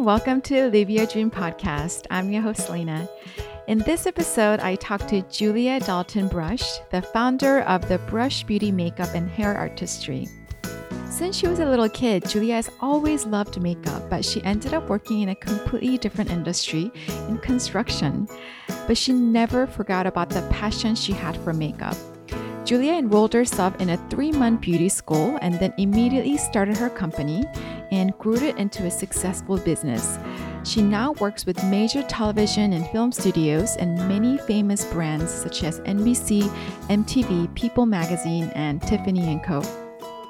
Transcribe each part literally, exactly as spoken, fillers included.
Welcome to Olivia Dream Podcast. I'm your host, Lena. In this episode, I talked to Julia Dalton Brush, the founder of the Brush Beauty Makeup and Hair Artistry. Since she was a little kid, Julia has always loved makeup, but she ended up working in a completely different industry, in construction. But she never forgot about the passion she had for makeup. Julia enrolled herself in a three-month beauty school and then immediately started her company and grew it into a successful business. She now works with major television and film studios and many famous brands such as N B C, M T V, People Magazine, and Tiffany and Co.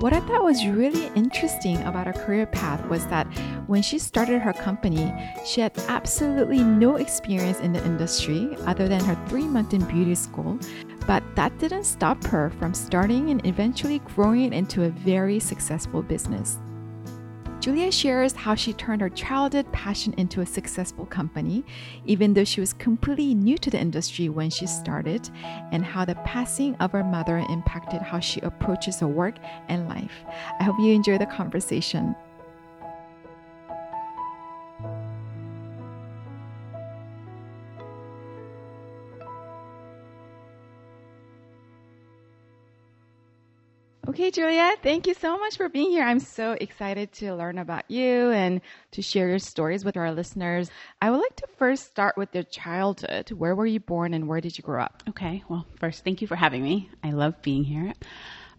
What I thought was really interesting about her career path was that when she started her company, she had absolutely no experience in the industry other than her three-month in beauty school, but that didn't stop her from starting and eventually growing it into a very successful business. Julia shares how she turned her childhood passion into a successful company, even though she was completely new to the industry when she started, and how the passing of her mother impacted how she approaches her work and life. I hope you enjoy the conversation. Okay, Julia, thank you so much for being here. I'm so excited to learn about you and to share your stories with our listeners. I would like to first start with your childhood. Where were you born and where did you grow up? Okay, well, first, thank you for having me. I love being here.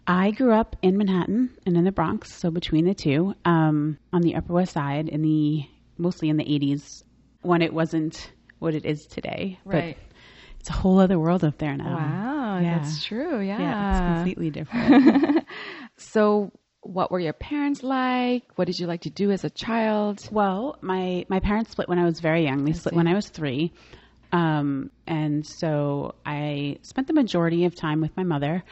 I grew up in Manhattan and in the Bronx, so between the two, um, on the Upper West Side, in the mostly in the eighties, when it wasn't what it is today. Right. But it's a whole other world up there now. Wow, yeah. That's true. Yeah. Yeah, it's completely different. So what were your parents like? What did you like to do as a child? Well, my, my parents split when I was very young. They I split see. when I was three. Um, and so I spent the majority of time with my mother,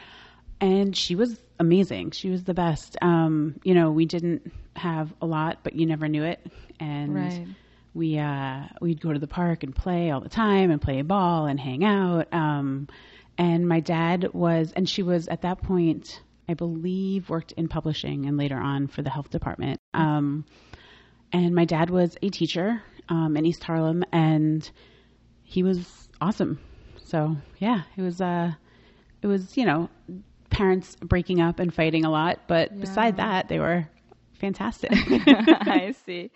and she was amazing. She was the best. Um, you know, we didn't have a lot, but you never knew it. And right. we, uh, we'd go to the park and play all the time and play ball and hang out. Um, and my dad was, and she was at that point, I believe, worked in publishing and later on for the health department. Um, and my dad was a teacher um, in East Harlem, and he was awesome. So yeah, it was, uh, it was, you know, parents breaking up and fighting a lot, but yeah. Beside that, they were fantastic. I see.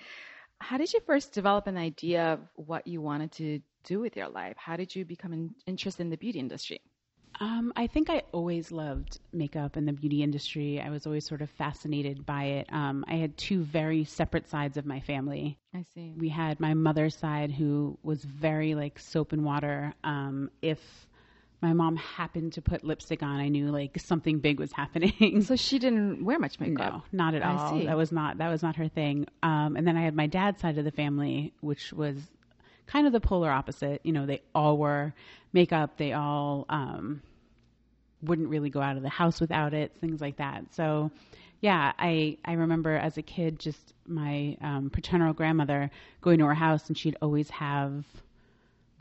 How did you first develop an idea of what you wanted to do with your life? How did you become an interest in the beauty industry? Um, I think I always loved makeup and the beauty industry. I was always sort of fascinated by it. Um, I had two very separate sides of my family. I see. We had my mother's side, who was very like soap and water. Um, if my mom happened to put lipstick on, I knew like something big was happening. So she didn't wear much makeup? No, not at all. I see. That was not, that was not her thing. Um, and then I had my dad's side of the family, which was kind of the polar opposite. You know, they all wore makeup. They all um, wouldn't really go out of the house without it, things like that. So, yeah, I, I remember as a kid, just my um, paternal grandmother going to her house, and she'd always have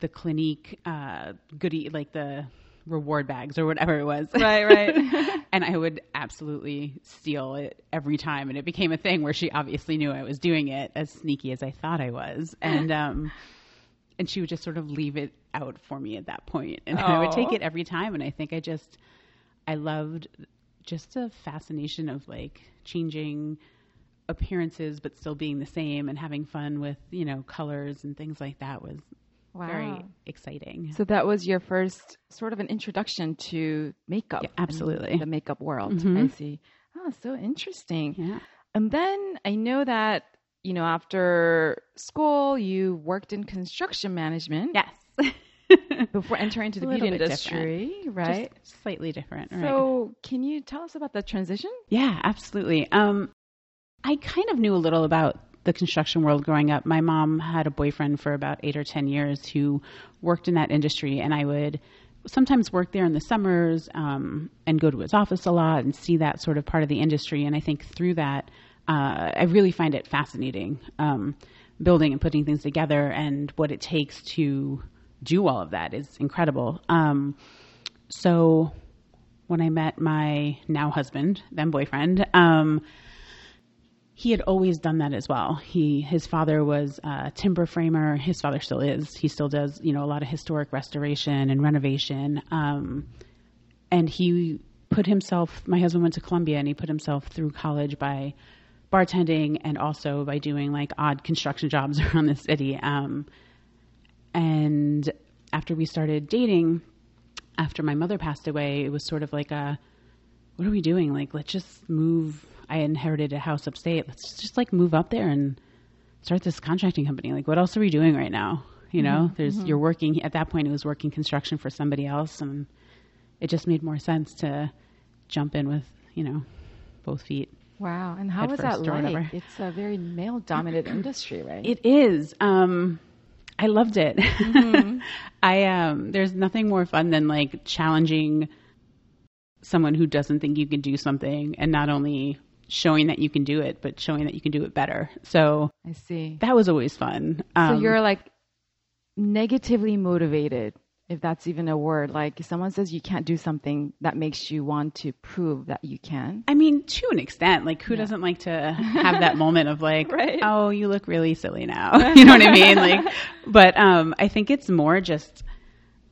the Clinique uh, goodie, like the reward bags or whatever it was. Right, right. And I would absolutely steal it every time. And it became a thing where she obviously knew I was doing it, as sneaky as I thought I was. And, um, and she would just sort of leave it out for me at that point. And oh. I would take it every time. And I think I just, I loved just the fascination of like changing appearances, but still being the same, and having fun with, you know, colors and things like that was wow. very exciting. So that was your first sort of an introduction to makeup. Yeah, absolutely. The makeup world. Mm-hmm. I see. Oh, so interesting. Yeah. And then I know that, you know, after school, you worked in construction management. Yes. Before entering into the beauty industry, different. Right? Just slightly different. Right? So can you tell us about the transition? Yeah, absolutely. Um, I kind of knew a little about the construction world growing up. My mom had a boyfriend for about eight or ten years who worked in that industry, and I would sometimes work there in the summers um, and go to his office a lot and see that sort of part of the industry. And I think through that, uh, I really find it fascinating, um, building and putting things together, and what it takes to do all of that is incredible. Um, so when I met my now husband, then boyfriend, um, he had always done that as well. He, his father was a timber framer. His father still is. He still does, you know, a lot of historic restoration and renovation. Um, and he put himself, my husband went to Columbia, and he put himself through college by bartending and also by doing like odd construction jobs around the city. Um, and after we started dating, after my mother passed away, it was sort of like a, what are we doing? Like, let's just move. I inherited a house upstate. Let's just like move up there and start this contracting company. Like, what else are we doing right now? You know, mm-hmm. there's, mm-hmm. you're working at that point, it was working construction for somebody else. And it just made more sense to jump in with, you know, both feet. Wow. And how was that like? It's a very male dominated industry, right? It is. Um, I loved it. Mm-hmm. I, um, there's nothing more fun than like challenging someone who doesn't think you can do something, and not only showing that you can do it, but showing that you can do it better. So I see. That was always fun. Um, so you're like negatively motivated, if that's even a word. Like if someone says you can't do something, that makes you want to prove that you can. I mean, to an extent, like who yeah. doesn't like to have that moment of like, right. oh, you look really silly now. You know what I mean? Like, but um, I think it's more just,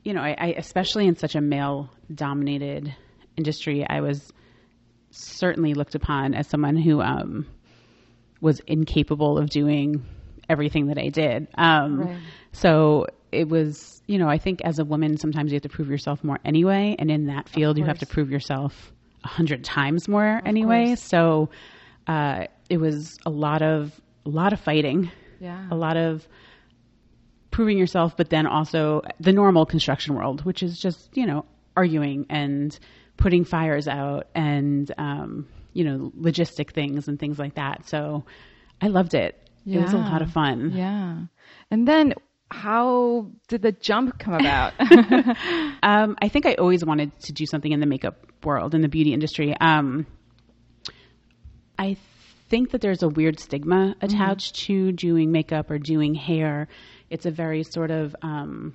you know, I, I especially in such a male dominated industry, I was certainly looked upon as someone who um, was incapable of doing everything that I did. Um, right. So it was, you know, I think as a woman, sometimes you have to prove yourself more anyway. And in that field, you have to prove yourself a hundred times more of anyway. Course. So uh, it was a lot of, a lot of fighting, yeah. a lot of proving yourself, but then also the normal construction world, which is just, you know, arguing and putting fires out and, um, you know, logistic things and things like that. So I loved it. Yeah. It was a lot of fun. Yeah. And then how did the jump come about? um, I think I always wanted to do something in the makeup world, in the beauty industry. Um, I think that there's a weird stigma attached mm-hmm. to doing makeup or doing hair. It's a very sort of, um,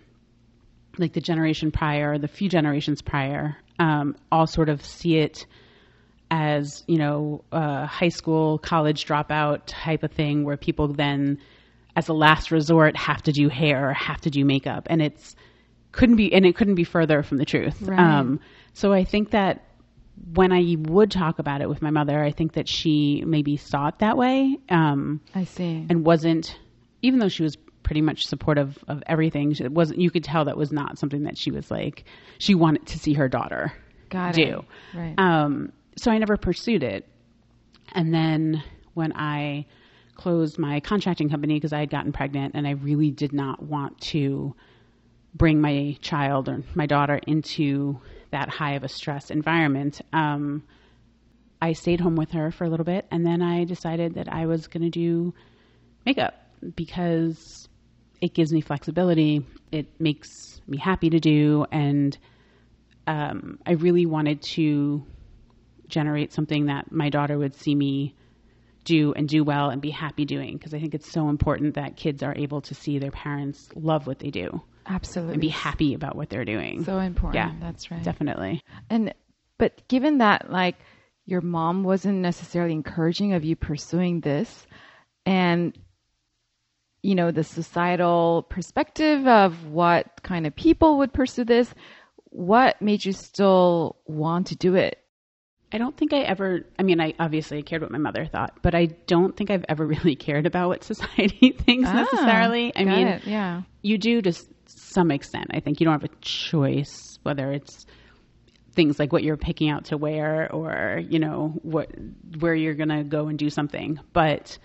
like the generation prior, the few generations prior, um, all sort of see it as, you know, uh, high school, college dropout type of thing where people then, as a last resort, have to do hair or have to do makeup. And it's couldn't be, and it couldn't be further from the truth. Right. Um, so I think that when I would talk about it with my mother, I think that she maybe saw it that way. Um, I see. And wasn't, even though she was pretty much supportive of everything. It wasn't, you could tell that was not something that she was like, she wanted to see her daughter Got do. It. Right. Um, so I never pursued it. And then when I closed my contracting company, cause I had gotten pregnant and I really did not want to bring my child or my daughter into that high of a stress environment. Um, I stayed home with her for a little bit. And then I decided that I was going to do makeup because it gives me flexibility. It makes me happy to do. And um, I really wanted to generate something that my daughter would see me do and do well and be happy doing. Because I think it's so important that kids are able to see their parents love what they do. Absolutely. And be happy about what they're doing. So important. Yeah, that's right. Definitely. And, but given that like your mom wasn't necessarily encouraging of you pursuing this, and you know, the societal perspective of what kind of people would pursue this, what made you still want to do it? I don't think I ever, I mean, I obviously cared what my mother thought, but I don't think I've ever really cared about what society thinks ah, necessarily. I mean, it. yeah, you do to some extent. I think you don't have a choice, whether it's things like what you're picking out to wear or, you know, what, where you're going to go and do something. But,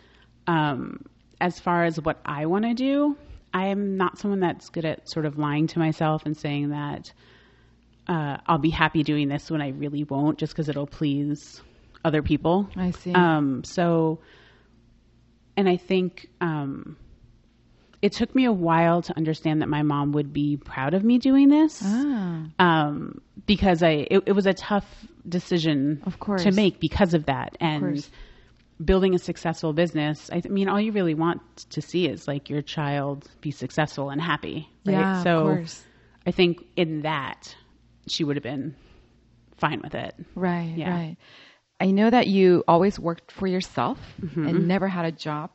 um, as far as what I want to do, I am not someone that's good at sort of lying to myself and saying that uh, I'll be happy doing this when I really won't, just because it'll please other people. I see. Um, so, and I think um, it took me a while to understand that my mom would be proud of me doing this, ah. um, because I it, it was a tough decision, of course, to make because of that, and building a successful business, I th- mean, all you really want to see is like your child be successful and happy. Right? Yeah, so of course. I think in that she would have been fine with it. Right. Yeah. Right. I know that you always worked for yourself mm-hmm. and never had a job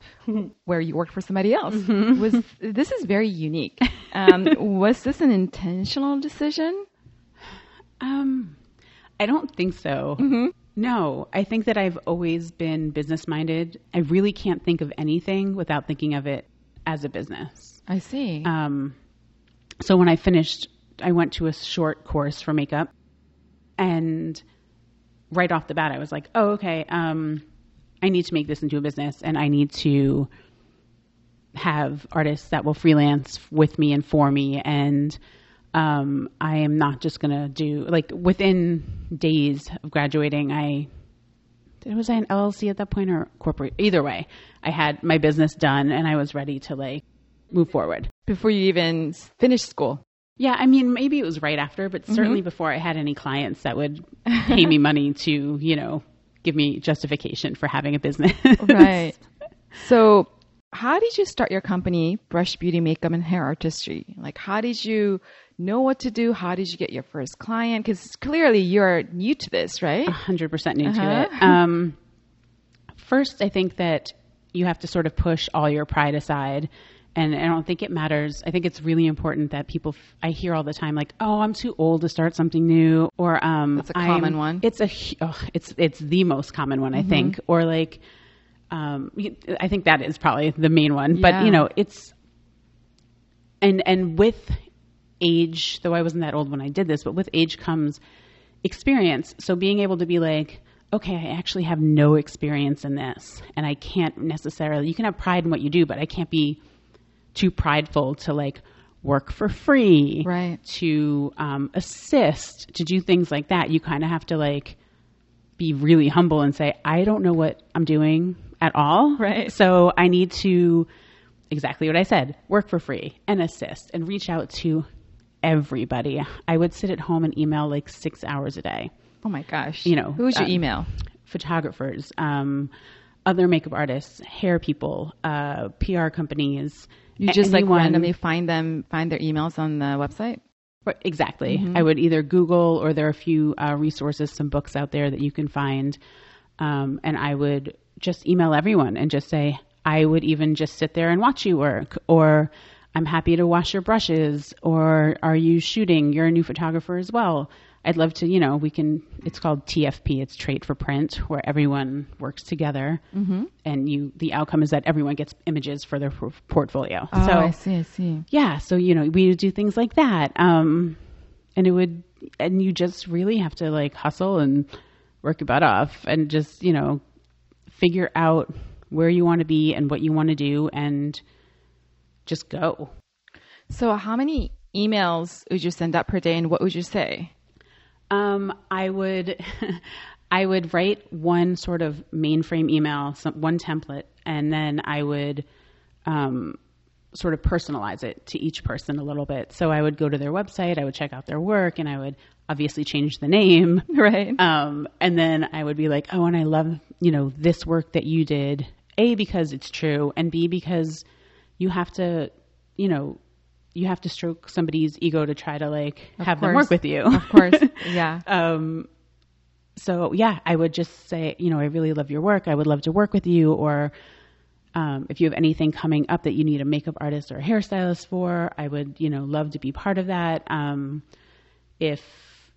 where you worked for somebody else. Mm-hmm. Was this is very unique. Um, was this an intentional decision? Um, I don't think so. Mm-hmm. No, I think that I've always been business minded. I really can't think of anything without thinking of it as a business. I see. Um, so when I finished, I went to a short course for makeup, and right off the bat, I was like, oh, okay, um, I need to make this into a business, and I need to have artists that will freelance with me and for me. And Um, I am not just going to do, like, within days of graduating, I, was I an L L C at that point or corporate? Either way, I had my business done and I was ready to, like, move forward. Before you even finished school? Yeah, I mean, maybe it was right after, but certainly mm-hmm. before I had any clients that would pay me money to, you know, give me justification for having a business. Right. So how did you start your company, Brush Beauty Makeup and Hair Artistry? Like, how did you know what to do? How did you get your first client? Because clearly you're new to this, right? one hundred percent new uh-huh. to it. Um, first, I think that you have to sort of push all your pride aside. And I don't think it matters. I think it's really important that people, f- I hear all the time, like, oh, I'm too old to start something new. Or, um, that's a common I'm, one. It's a, oh, it's, it's the most common one, mm-hmm. I think. Or like, Um, I think that is probably the main one, yeah. But you know, it's, and, and with age, though I wasn't that old when I did this, but with age comes experience. So being able to be like, okay, I actually have no experience in this, and I can't necessarily, you can have pride in what you do, but I can't be too prideful to like work for free, right? To, um, assist, to do things like that. You kind of have to like be really humble and say, I don't know what I'm doing at all. Right. So I need to, exactly what I said, work for free and assist and reach out to everybody. I would sit at home and email like six hours a day. Oh my gosh. You know, who's um, your email? Photographers, um, other makeup artists, hair people, uh, P R companies. You just anyone. Like randomly find them, find their emails on the website? Exactly. Mm-hmm. I would either Google, or there are a few uh, resources, some books out there that you can find. Um, and I would just email everyone and just say, I would even just sit there and watch you work, or I'm happy to wash your brushes, or are you shooting? You're a new photographer as well. I'd love to, you know, we can, it's called T F P. It's Trade for Print, where everyone works together mm-hmm. and you, the outcome is that everyone gets images for their por- portfolio. Oh, so, I see, I see. Yeah. So, you know, we do things like that. Um, and it would, and you just really have to like hustle and work your butt off and just, you know, figure out where you want to be and what you want to do and just go. So how many emails would you send out per day, and what would you say? Um, I would, I would write one sort of mainframe email, some, one template, and then I would, um, sort of personalize it to each person a little bit. So I would go to their website, I would check out their work, and I would obviously change the name. Right. Um, and then I would be like, oh, and I love, you know, this work that you did, A, because it's true, and B, because you have to, you know, you have to stroke somebody's ego to try to like of have course. Them work with you. Of course. Yeah. um, so yeah, I would just say, you know, I really love your work. I would love to work with you. Or, um, if you have anything coming up that you need a makeup artist or a hairstylist for, I would, you know, love to be part of that. Um, if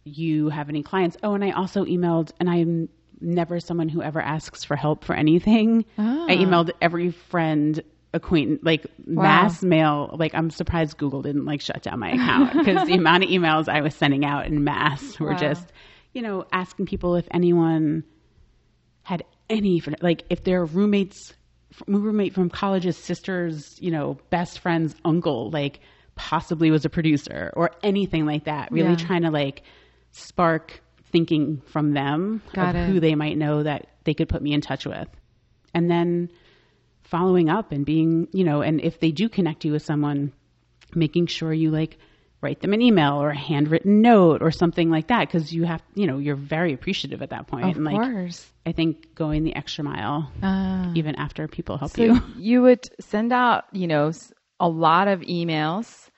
you have any clients, oh, and I also emailed, and I'm never someone who ever asks for help for anything. Oh. I emailed every friend, acquaintance, like wow. mass mail. Like, I'm surprised Google didn't like shut down my account, because the amount of emails I was sending out in mass were wow. just, you know, asking people if anyone had any, like if their roommates, roommate from college's sister's, you know, best friend's uncle, like possibly was a producer or anything like that. Really yeah. trying to like spark thinking from them Got of it. Who they might know that they could put me in touch with. And then following up and being, you know, and if they do connect you with someone, making sure you like write them an email or a handwritten note or something like that. Cause you have, you know, you're very appreciative at that point. Of and like, course. I think going the extra mile, uh, even after people help so you, you would send out, you know, a lot of emails.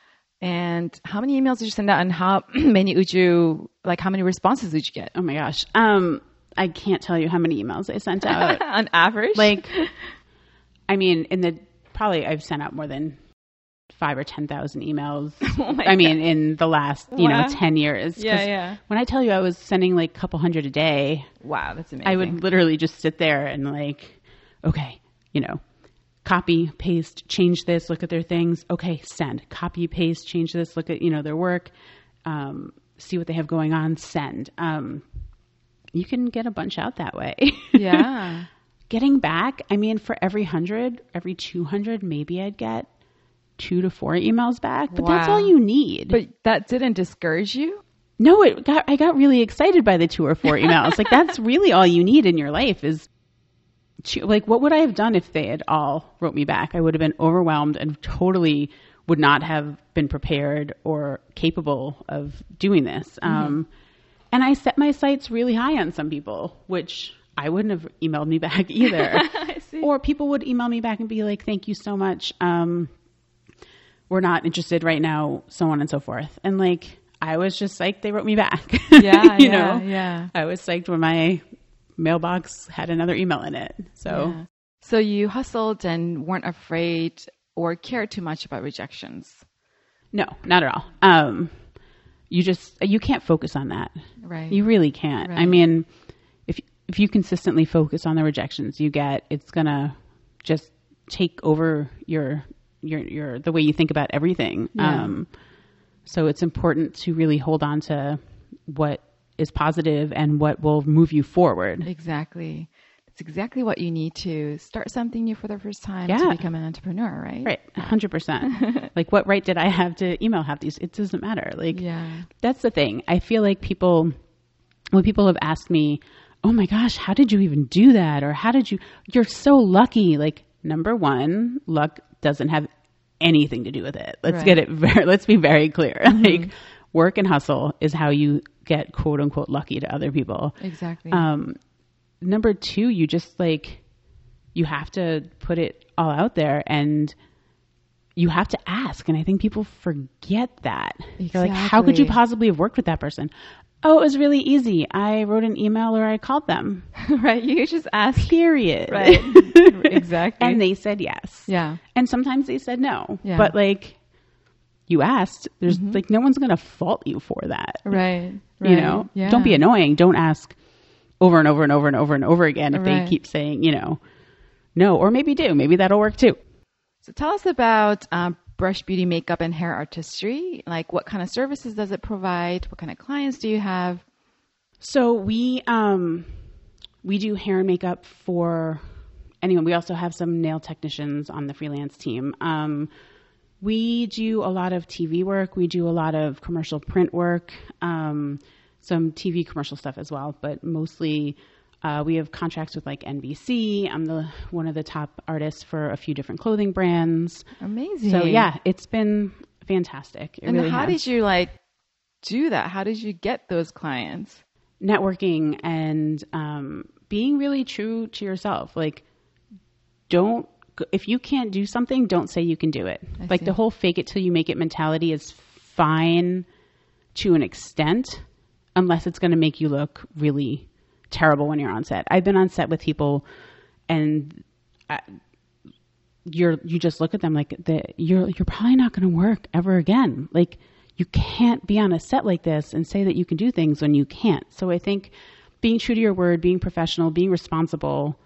And how many emails did you send out and how many would you, like how many responses did you get? Oh my gosh. Um, I can't tell you how many emails I sent out on average. Like, I mean, in the, probably I've sent out more than five or ten thousand emails. Oh I mean, God. In the last, you wow. know, ten years. Yeah, yeah. When I tell you I was sending like a couple hundred a day. Wow. That's amazing. I would literally just sit there and like, okay, you know, copy, paste, change this, look at their things. Okay. Send, copy, paste, change this, look at, you know, their work, um, see what they have going on, send. Um, you can get a bunch out that way. Yeah. Getting back, I mean, for every hundred, every two hundred, maybe I'd get two to four emails back, but wow. that's all you need. But that didn't discourage you? No, it got, I got really excited by the two or four emails. Like that's really all you need in your life is two, like, what would I have done if they had all wrote me back? I would have been overwhelmed and totally would not have been prepared or capable of doing this. Mm-hmm. Um, and I set my sights really high on some people, which I wouldn't have emailed me back either. I see. Or people would email me back and be like, thank you so much. Um, we're not interested right now, so on and so forth. And like, I was just psyched they wrote me back. Yeah, you yeah, know, yeah. I was psyched when my mailbox had another email in it. So, yeah. So you hustled and weren't afraid or cared too much about rejections. No, not at all. Um, you just, you can't focus on that. Right. You really can't. Right. I mean, if, if you consistently focus on the rejections you get, it's gonna just take over your Your, your, the way you think about everything. Yeah. Um, so it's important to really hold on to what is positive and what will move you forward. Exactly. It's exactly what you need to start something new for the first time yeah. to become an entrepreneur, right? Right. A hundred percent. Like what right did I have to email have these? It doesn't matter. Like yeah. that's the thing. I feel like people, when people have asked me, oh my gosh, how did you even do that? Or how did you, you're so lucky. Like number one, luck doesn't have anything to do with it. Let's right. get it. Very, let's be very clear. Mm-hmm. Like work and hustle is how you get quote unquote lucky to other people. Exactly. Um, number two, you just like, you have to put it all out there and you have to ask. And I think people forget that. Exactly. They're like, how could you possibly have worked with that person? Oh, it was really easy. I wrote an email or I called them. Right. You just ask. Period. Right. Exactly. And they said yes. Yeah. And sometimes they said no. Yeah. But like you asked, there's mm-hmm. like no one's going to fault you for that. Right. Right. You know, yeah. Don't be annoying. Don't ask over and over and over and over and over again if right. they keep saying, you know, no, or maybe do. Maybe that'll work too. So tell us about um, Brush Beauty Makeup and Hair Artistry. Like what kind of services does it provide? What kind of clients do you have? So we um, we do hair and makeup for anyone. We also have some nail technicians on the freelance team. Um, we do a lot of T V work. We do a lot of commercial print work, um, some T V commercial stuff as well, but mostly uh, we have contracts with like N B C. I'm the one of the top artists for a few different clothing brands. Amazing. So yeah, it's been fantastic. It and really how has. Did you like do that? How did you get those clients? Networking and um, being really true to yourself. Like don't, if you can't do something, don't say you can do it. I like see. The whole fake it till you make it mentality is fine to an extent, unless it's going to make you look really terrible when you're on set. I've been on set with people and I, you're, you just look at them like the, you're, you're probably not going to work ever again. Like you can't be on a set like this and say that you can do things when you can't. So I think being true to your word, being professional, being responsible,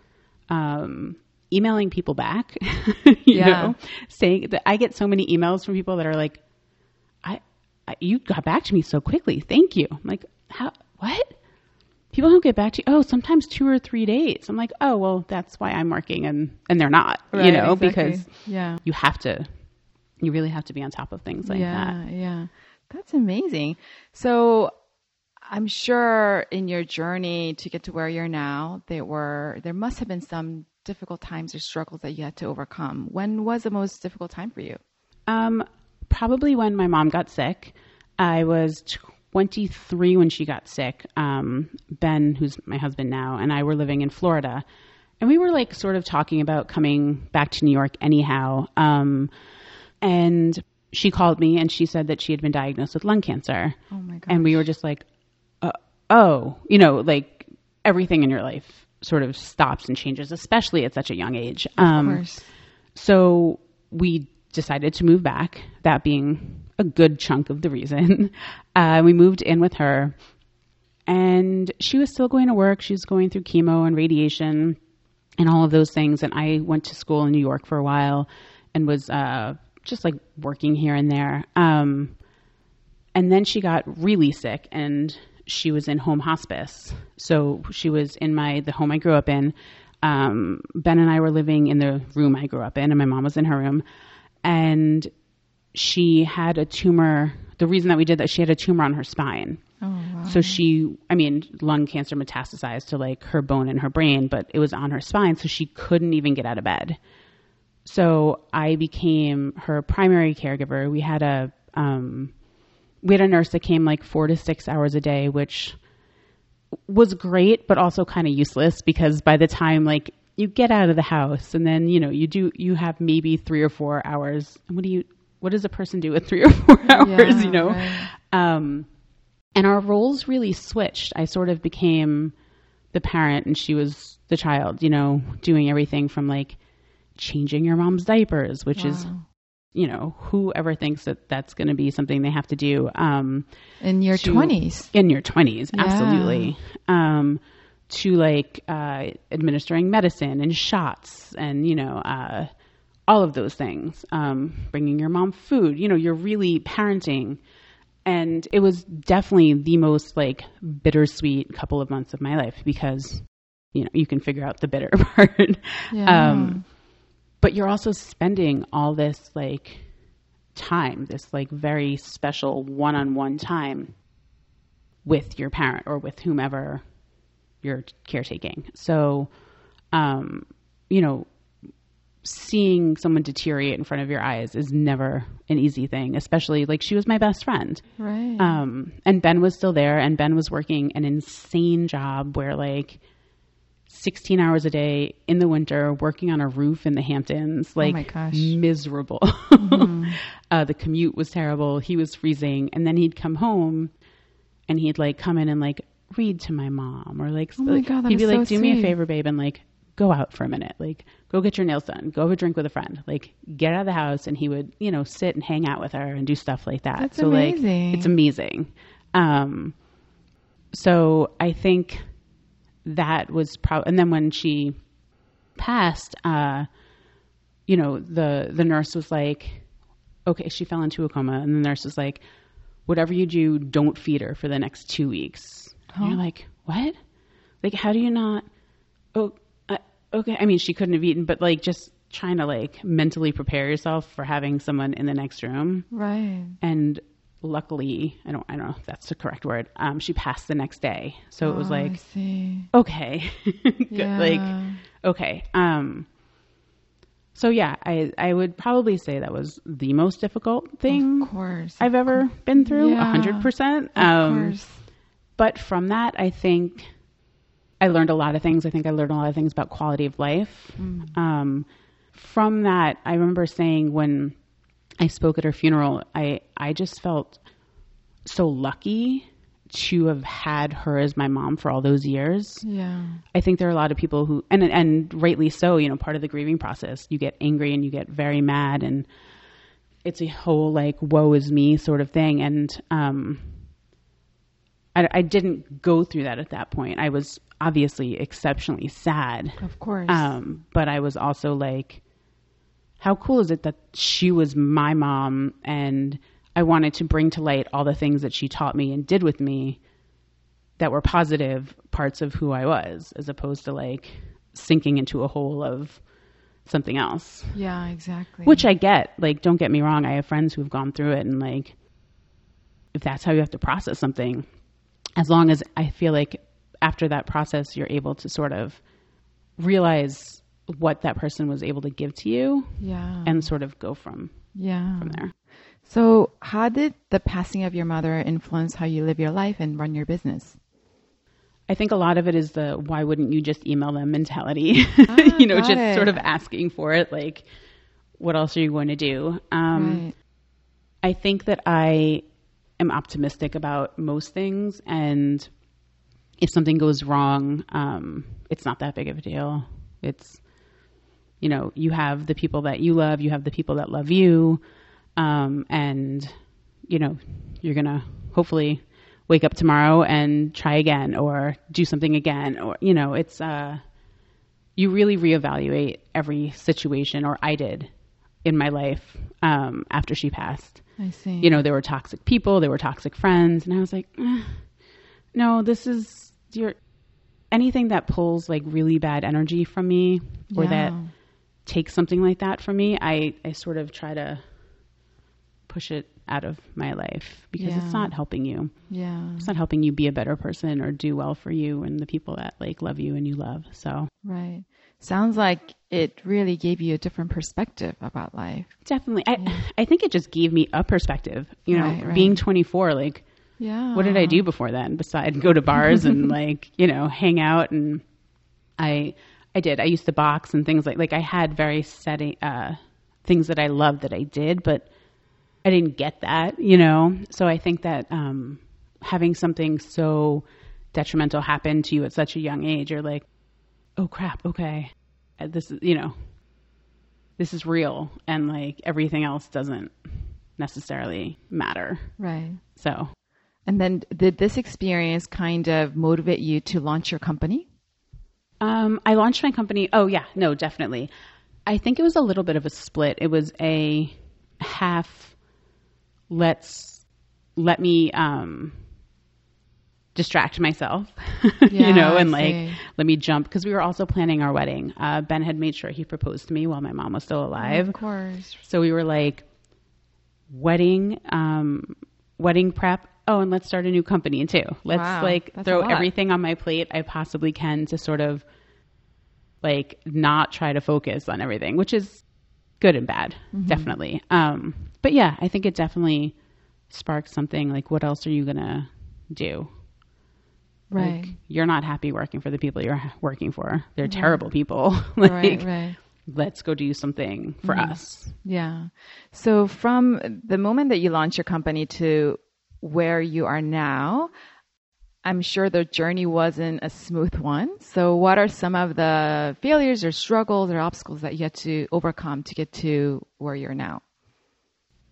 um, emailing people back, you yeah. know, saying that I get so many emails from people that are like, I, I, you got back to me so quickly. Thank you. I'm like, how, what? People don't get back to you. Oh, sometimes two or three days. I'm like, oh, well, that's why I'm working and, and they're not, right, you know, exactly. because yeah. you have to, you really have to be on top of things like yeah, that. Yeah. That's amazing. So I'm sure in your journey to get to where you're now, there were, there must have been some difficult times or struggles that you had to overcome. When was the most difficult time for you? Um, probably when my mom got sick. I was twenty-three when she got sick. Um, Ben, who's my husband now, and I were living in Florida. And we were like sort of talking about coming back to New York anyhow. Um, and she called me and she said that she had been diagnosed with lung cancer. Oh my gosh. And we were just like, uh, oh, you know, like everything in your life sort of stops and changes, especially at such a young age. Um, of course. So we decided to move back, that being a good chunk of the reason. Uh, we moved in with her and she was still going to work. She was going through chemo and radiation and all of those things. And I went to school in New York for a while and was uh, just like working here and there. Um, and then she got really sick and she was in home hospice. So she was in my, the home I grew up in. Um, Ben and I were living in the room I grew up in and my mom was in her room. And she had a tumor. The reason that we did that, she had a tumor on her spine. Oh, wow. So she, I mean, lung cancer metastasized to like her bone and her brain, but it was on her spine. So she couldn't even get out of bed. So I became her primary caregiver. We had a, um, we had a nurse that came like four to six hours a day, which was great, but also kind of useless because by the time like you get out of the house and then, you know, you do, you have maybe three or four hours. And what do you, what does a person do with three or four hours, yeah, you know? Right. Um, and our roles really switched. I sort of became the parent and she was the child, you know, doing everything from like changing your mom's diapers, which wow. is, you know, whoever thinks that that's going to be something they have to do. Um, in your to, twenties. In your twenties. Yeah. Absolutely. Um, to like uh, administering medicine and shots and, you know, uh, all of those things, um, bringing your mom food, you know, you're really parenting. And it was definitely the most like bittersweet couple of months of my life because, you know, you can figure out the bitter part. Yeah. Um, but you're also spending all this like time, this like very special one-on-one time with your parent or with whomever you're caretaking. So, um, you know, seeing someone deteriorate in front of your eyes is never an easy thing, especially like she was my best friend. Right. Um, and Ben was still there and Ben was working an insane job where like sixteen hours a day in the winter, working on a roof in the Hamptons, like oh my gosh. Miserable. Mm-hmm. uh, the commute was terrible. He was freezing. And then he'd come home and he'd like come in and like read to my mom or like, oh my like God, he'd be like, so do sweet. Me a favor, babe. And like, go out for a minute, like go get your nails done, go have a drink with a friend, like get out of the house. And he would, you know, sit and hang out with her and do stuff like that. That's so amazing. Like, it's amazing. Um, so I think that was probably, and then when she passed, uh, you know, the, the nurse was like, okay, she fell into a coma. And the nurse was like, whatever you do, don't feed her for the next two weeks. Huh? And you're like, what? Like, how do you not? Oh, okay. I mean, she couldn't have eaten, but like just trying to like mentally prepare yourself for having someone in the next room. Right. And luckily, I don't, I don't know if that's the correct word. Um, she passed the next day. So oh, it was like, I see. Okay, good. Yeah. Like, okay. Um, so yeah, I, I would probably say that was the most difficult thing of course. I've ever of course. Been through a hundred percent. Um, course. But from that, I think I learned a lot of things. I think I learned a lot of things about quality of life. Mm. Um, from that, I remember saying when I spoke at her funeral, I, I just felt so lucky to have had her as my mom for all those years. Yeah. I think there are a lot of people who, and, and rightly so, you know, part of the grieving process, you get angry and you get very mad and it's a whole like, woe is me sort of thing. And, um, I, I didn't go through that at that point. I was obviously exceptionally sad. Of course. Um, but I was also like, how cool is it that she was my mom and I wanted to bring to light all the things that she taught me and did with me that were positive parts of who I was, as opposed to like sinking into a hole of something else. Yeah, exactly. Which I get, like, don't get me wrong. I have friends who've gone through it and like, if that's how you have to process something, as long as I feel like after that process, you're able to sort of realize what that person was able to give to you, yeah, and sort of go from, yeah, from there. So how did the passing of your mother influence how you live your life and run your business? I think a lot of it is the why wouldn't you just email them mentality, ah, you know, just it. sort of asking for it. Like, what else are you going to do? Um, right. I think that I am optimistic about most things. And if something goes wrong, um, it's not that big of a deal. It's, you know, you have the people that you love, you have the people that love you. Um, and, you know, you're going to hopefully wake up tomorrow and try again or do something again. Or, you know, it's, uh, you really reevaluate every situation, or I did in my life, um, after she passed. I see. You know, there were toxic people, there were toxic friends. And I was like, eh, no, this is your, anything that pulls like really bad energy from me, or yeah, that takes something like that from me. I, I sort of try to push it out of my life, because yeah, it's not helping you. Yeah. It's not helping you be a better person or do well for you and the people that like love you and you love. So. Right. Sounds like it really gave you a different perspective about life. Definitely. I, yeah. I think it just gave me a perspective, you know, right, right. being twenty-four, like, yeah, what did I do before then besides go to bars and like, you know, hang out? And I, I did, I used to box and things like, like I had very set, uh, things that I loved that I did, but I didn't get that, you know? So I think that, um, having something so detrimental happen to you at such a young age, you're like, oh crap. Okay. This is, you know, this is real. And like everything else doesn't necessarily matter. Right. So. And then did this experience kind of motivate you to launch your company? Um, I launched my company. Oh yeah, no, definitely. I think it was a little bit of a split. It was a half, let's let me um distract myself, yeah, you know, and like let me jump, because we were also planning our wedding. uh Ben had made sure he proposed to me while my mom was still alive, of course. So we were like wedding um wedding prep, oh, and let's start a new company too. Let's wow, like throw everything on my plate I possibly can to sort of like not try to focus on everything, which is good and bad, mm-hmm, definitely. Um, but yeah, I think it definitely sparked something like, what else are you going to do? Right. Like, you're not happy working for the people you're working for. They're right, terrible people. Like, right, right. Let's go do something for mm-hmm us. Yeah. So from the moment that you launched your company to where you are now, I'm sure the journey wasn't a smooth one. So what are some of the failures or struggles or obstacles that you had to overcome to get to where you're now?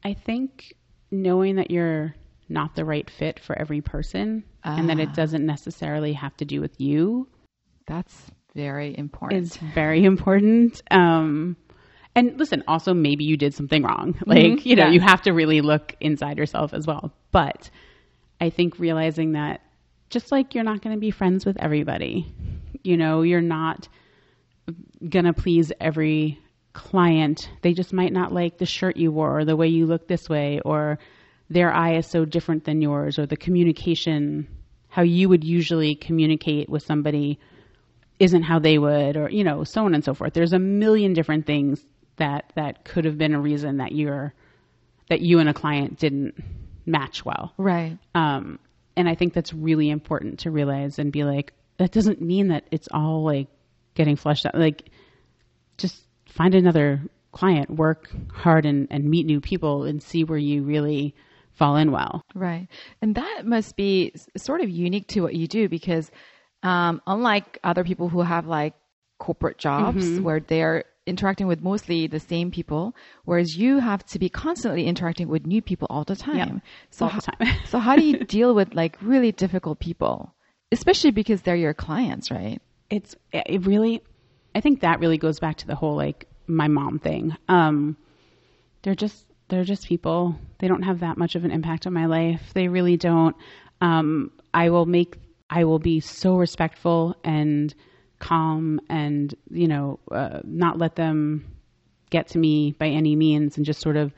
I think knowing that you're not the right fit for every person, ah, and that it doesn't necessarily have to do with you. That's very important. It's very important. Um, and listen, also maybe you did something wrong. Like, mm-hmm, you know, yeah, you have to really look inside yourself as well. But I think realizing that, just like you're not going to be friends with everybody, you know, you're not going to please every client. They just might not like the shirt you wore, or the way you look this way, or their eye is so different than yours, or the communication, how you would usually communicate with somebody isn't how they would, or, you know, so on and so forth. There's a million different things that, that could have been a reason that you're, that you and a client didn't match well. Right. Um, And I think that's really important to realize and be like, that doesn't mean that it's all like getting flushed out. Like, just find another client, work hard and, and meet new people and see where you really fall in well. Right. And that must be sort of unique to what you do, because um, unlike other people who have like corporate jobs, mm-hmm, where they're interacting with mostly the same people, whereas you have to be constantly interacting with new people all the time. Yep. So all how, the time. So how do you deal with like really difficult people, especially because they're your clients, right? It's it really, I think that really goes back to the whole, like my mom thing. Um, they're just, they're just people. They don't have that much of an impact on my life. They really don't. Um, I will make, I will be so respectful and calm and, you know, uh, not let them get to me by any means, and just sort of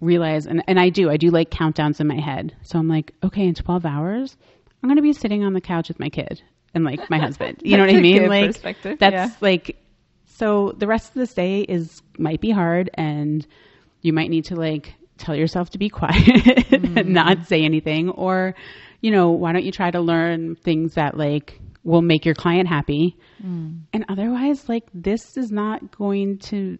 realize. And, and I do, I do like countdowns in my head. So I'm like, okay, in twelve hours, I'm going to be sitting on the couch with my kid and like my husband, you know what I mean? Like that's yeah, like So the rest of this day is might be hard, and you might need to like tell yourself to be quiet mm. and not say anything, or, you know, why don't you try to learn things that like will make your client happy. Mm. And otherwise, like, this is not going to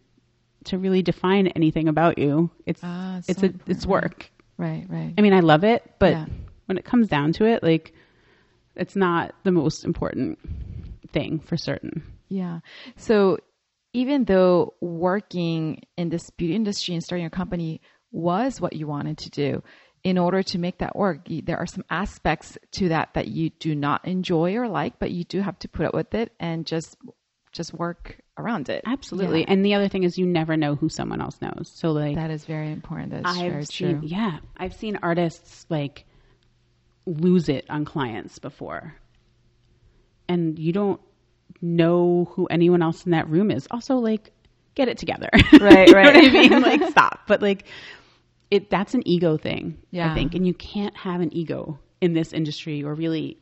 to really define anything about you. It's ah, it's so a, it's work. Right, right. I mean, I love it, but yeah. when it comes down to it, like, it's not the most important thing for certain. Yeah. So even though working in this beauty industry and starting a company was what you wanted to do, in order to make that work, there are some aspects to that that you do not enjoy or like, but you do have to put up with it and just just work around it. Absolutely. Yeah. And the other thing is, you never know who someone else knows. So like, that is very important. That's I've very seen, true. Yeah. I've seen artists like lose it on clients before, and you don't know who anyone else in that room is. Also, like, get it together. Right. You know right. what I mean? Like, stop. But like it, that's an ego thing, yeah. I think. And you can't have an ego in this industry, or really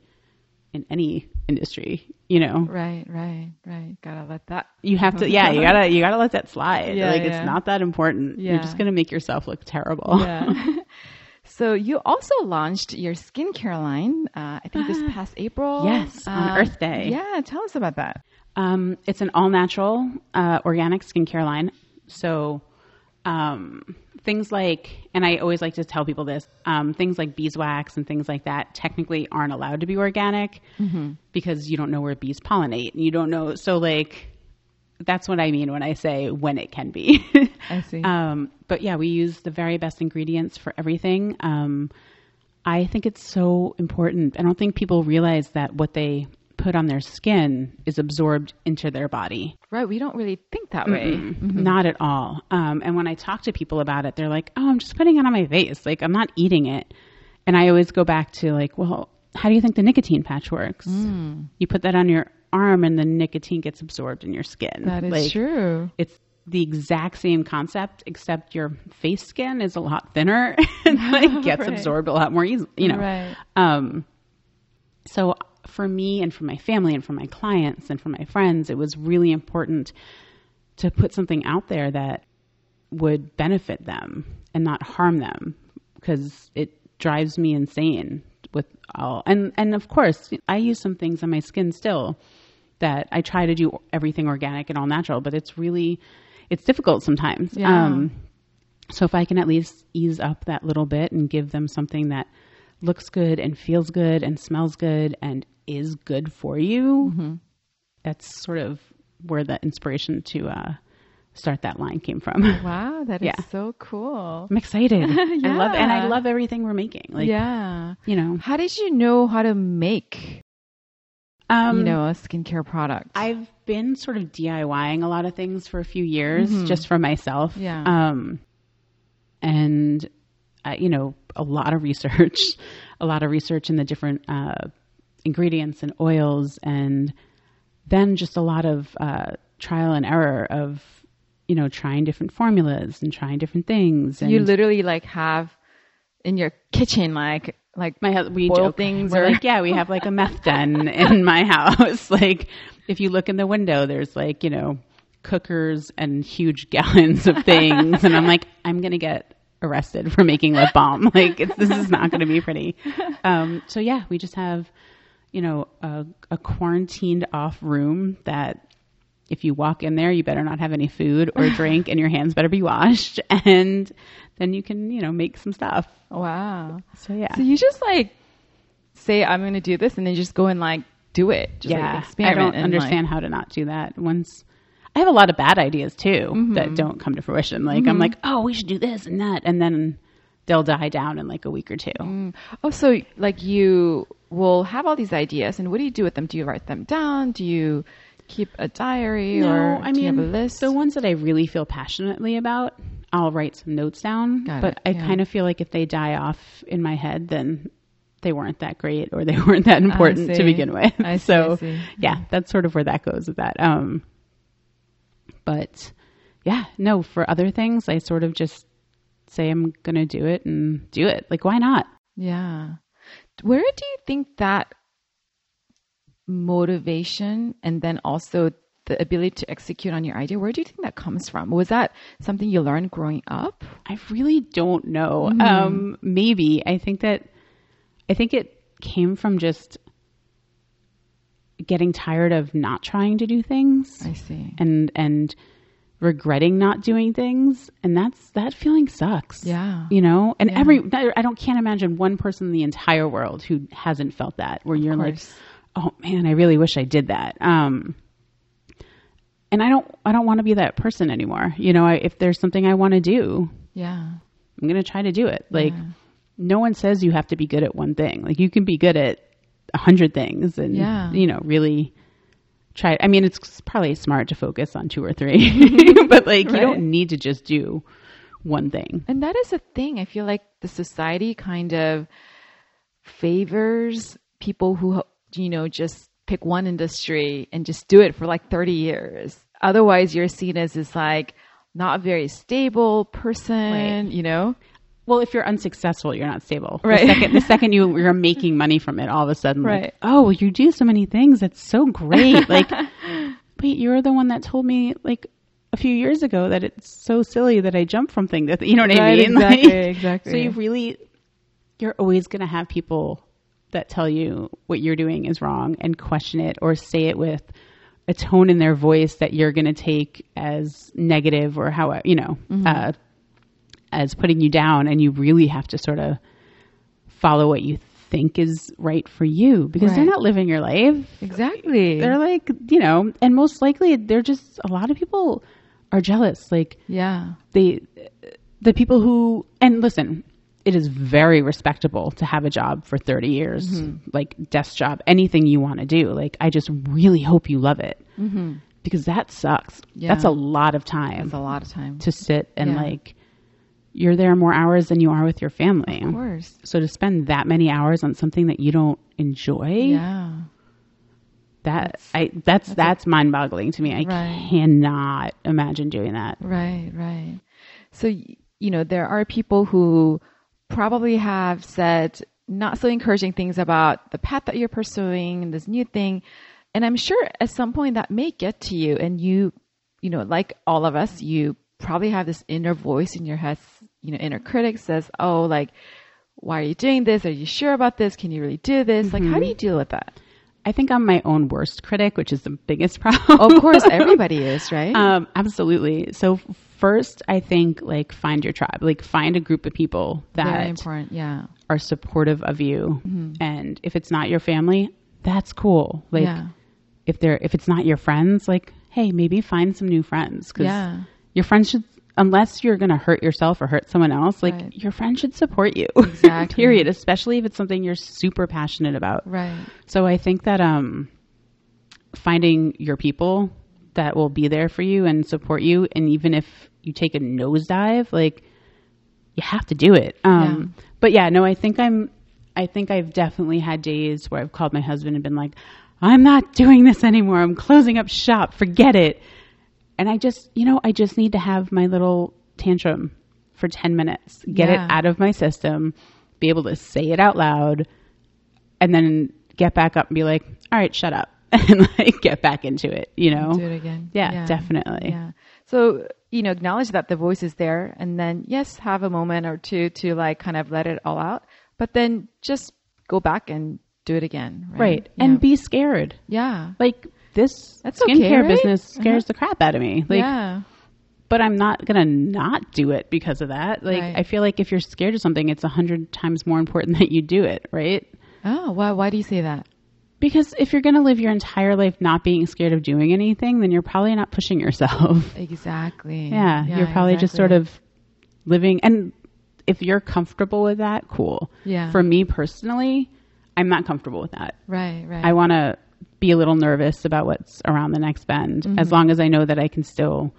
in any industry, you know? Right. Right. Right. Gotta let that, you have to, yeah, you gotta, you gotta let that slide. Yeah, like yeah. it's not that important. Yeah. You're just going to make yourself look terrible. Yeah. So you also launched your skincare line, uh, I think this past April. Yes, on um, Earth Day. Yeah, tell us about that. Um, it's an all-natural uh, organic skincare line. So um, things like, and I always like to tell people this, um, things like beeswax and things like that technically aren't allowed to be organic mm-hmm. because you don't know where bees pollinate. And you don't know, so like... That's what I mean when I say when it can be. I see. Um, but yeah, we use the very best ingredients for everything. Um, I think it's so important. I don't think people realize that what they put on their skin is absorbed into their body. Right. We don't really think that way. Mm-hmm. Mm-hmm. Not at all. Um, and when I talk to people about it, they're like, oh, I'm just putting it on my face. Like, I'm not eating it. And I always go back to like, well, how do you think the nicotine patch works? Mm. You put that on your arm and the nicotine gets absorbed in your skin. That is like, true. It's the exact same concept, except your face skin is a lot thinner and like gets right. absorbed a lot more easily, you know? Right. Um, so for me and for my family and for my clients and for my friends, it was really important to put something out there that would benefit them and not harm them, because it drives me insane with all, and, and of course I use some things on my skin still that I try to do everything organic and all natural, but it's really, it's difficult sometimes. Yeah. Um, so if I can at least ease up that little bit and give them something that looks good and feels good and smells good and is good for you, mm-hmm. that's sort of where the inspiration to, uh, start that line came from. Wow, that is yeah. so cool. I'm excited. yeah. I love and I love everything we're making. Like, yeah. you know. How did you know how to make um you know, a skincare product? I've been sort of DIYing a lot of things for a few years mm-hmm. just for myself. Yeah. Um and uh, you know, a lot of research, a lot of research in the different uh ingredients and oils, and then just a lot of uh trial and error of you know, trying different formulas and trying different things. And you literally like have in your kitchen, like, like my, we boil things or like, yeah, we have like a meth den in my house. Like if you look in the window, there's like, you know, cookers and huge gallons of things. And I'm like, I'm going to get arrested for making lip balm. Like it's, this is not going to be pretty. Um, so yeah, we just have, you know, a, a quarantined off room that, if you walk in there, you better not have any food or drink and your hands better be washed. And then you can, you know, make some stuff. Wow. So, yeah. So you just like say, I'm going to do this, and then you just go and like do it. Just yeah. like experiment. I don't and, understand like... how to not do that. Once I have a lot of bad ideas too mm-hmm. that don't come to fruition. Like mm-hmm. I'm like, oh, we should do this and that. And then they'll die down in like a week or two. Mm. Oh, so like you will have all these ideas, and what do you do with them? Do you write them down? Do you... keep a diary? No, or I mean, do you have a list? The ones that I really feel passionately about, I'll write some notes down. Got but it. I yeah. kind of feel like if they die off in my head, then they weren't that great or they weren't that important to begin with. I see, so I see. yeah, that's sort of where that goes with that. Um, but yeah, no, for other things, I sort of just say I'm going to do it and do it. Like, why not? Yeah. Where do you think that motivation and then also the ability to execute on your idea, where do you think that comes from? Was that something you learned growing up? I really don't know. Mm. Um, maybe. I think that, I think it came from just getting tired of not trying to do things. I see. And, and regretting not doing things. And that's, that feeling sucks. Yeah. You know, and yeah. every, I don't, can't imagine one person in the entire world who hasn't felt that, where you're like, oh man, I really wish I did that. Um, And I don't, I don't want to be that person anymore. You know, I, if there's something I want to do, yeah, I'm going to try to do it. Like yeah. no one says you have to be good at one thing. Like you can be good at a hundred things and, yeah. you know, really try. I mean, it's probably smart to focus on two or three, but like right? you don't need to just do one thing. And that is a thing. I feel like the society kind of favors people who, you know, just pick one industry and just do it for like thirty years. Otherwise you're seen as this like not a very stable person, right. you know? Well, if you're unsuccessful, you're not stable. Right. The second, the second you, you're making money from it, all of a sudden, right. like, oh, you do so many things. That's so great. Like, wait, you're the one that told me like a few years ago that it's so silly that I jump from thing to th- you know what right, I mean? Exactly, like, exactly. So you really, you're always going to have people that tell you what you're doing is wrong and question it, or say it with a tone in their voice that you're going to take as negative or how, you know, mm-hmm. uh, as putting you down. And you really have to sort of follow what you think is right for you, because right. they're not living your life. Exactly. They're like, you know, and most likely they're just, a lot of people are jealous. Like, yeah, they, the people who, and listen, it is very respectable to have a job for thirty years, mm-hmm. like desk job, anything you want to do. Like, I just really hope you love it, mm-hmm. because that sucks. Yeah. That's a lot of time. That's a lot of time to sit and yeah. like, you're there more hours than you are with your family. Of course. So to spend that many hours on something that you don't enjoy, yeah, that that's, I, that's, that's, that's a, mind-boggling to me. I right. cannot imagine doing that. Right. Right. So, you know, there are people who probably have said not so encouraging things about the path that you're pursuing and this new thing. And I'm sure at some point that may get to you, and you, you know, like all of us, you probably have this inner voice in your head, you know, inner critic says, oh, like, why are you doing this? Are you sure about this? Can you really do this? Mm-hmm. Like, how do you deal with that? I think I'm my own worst critic, which is the biggest problem. Of course, everybody is, right? Um, absolutely. So first, I think, like, find your tribe. Like, find a group of people that Very important. Yeah. are supportive of you. Mm-hmm. And if it's not your family, that's cool. Like, yeah. if they're if it's not your friends, like, hey, maybe find some new friends. Because yeah. your friends should, unless you're going to hurt yourself or hurt someone else, like, right. your friends should support you. Exactly. Period. Especially if it's something you're super passionate about. Right. So I think that um, finding your people that will be there for you and support you, and even if you take a nosedive, like, you have to do it. Um, yeah. But yeah, no, I think I'm, I think I've definitely had days where I've called my husband and been like, I'm not doing this anymore. I'm closing up shop. Forget it. And I just, you know, I just need to have my little tantrum for ten minutes, get yeah. it out of my system, be able to say it out loud, and then get back up and be like, all right, shut up, and like get back into it, you know? Do it again. Yeah, yeah. definitely. Yeah. So, you know, acknowledge that the voice is there, and then yes, have a moment or two to like kind of let it all out, but then just go back and do it again. Right. right. And know? Be scared. Yeah. Like, this That's skincare okay, right? business scares uh-huh. the crap out of me. Like, yeah. But I'm not going to not do it because of that. Like, right. I feel like if you're scared of something, it's a hundred times more important that you do it, right? Oh, why, why do you say that? Because if you're going to live your entire life not being scared of doing anything, then you're probably not pushing yourself. Exactly. Yeah. yeah you're probably exactly. just sort of living. And if you're comfortable with that, cool. Yeah. For me personally, I'm not comfortable with that. Right, right. I want to be a little nervous about what's around the next bend, mm-hmm. as long as I know that I can still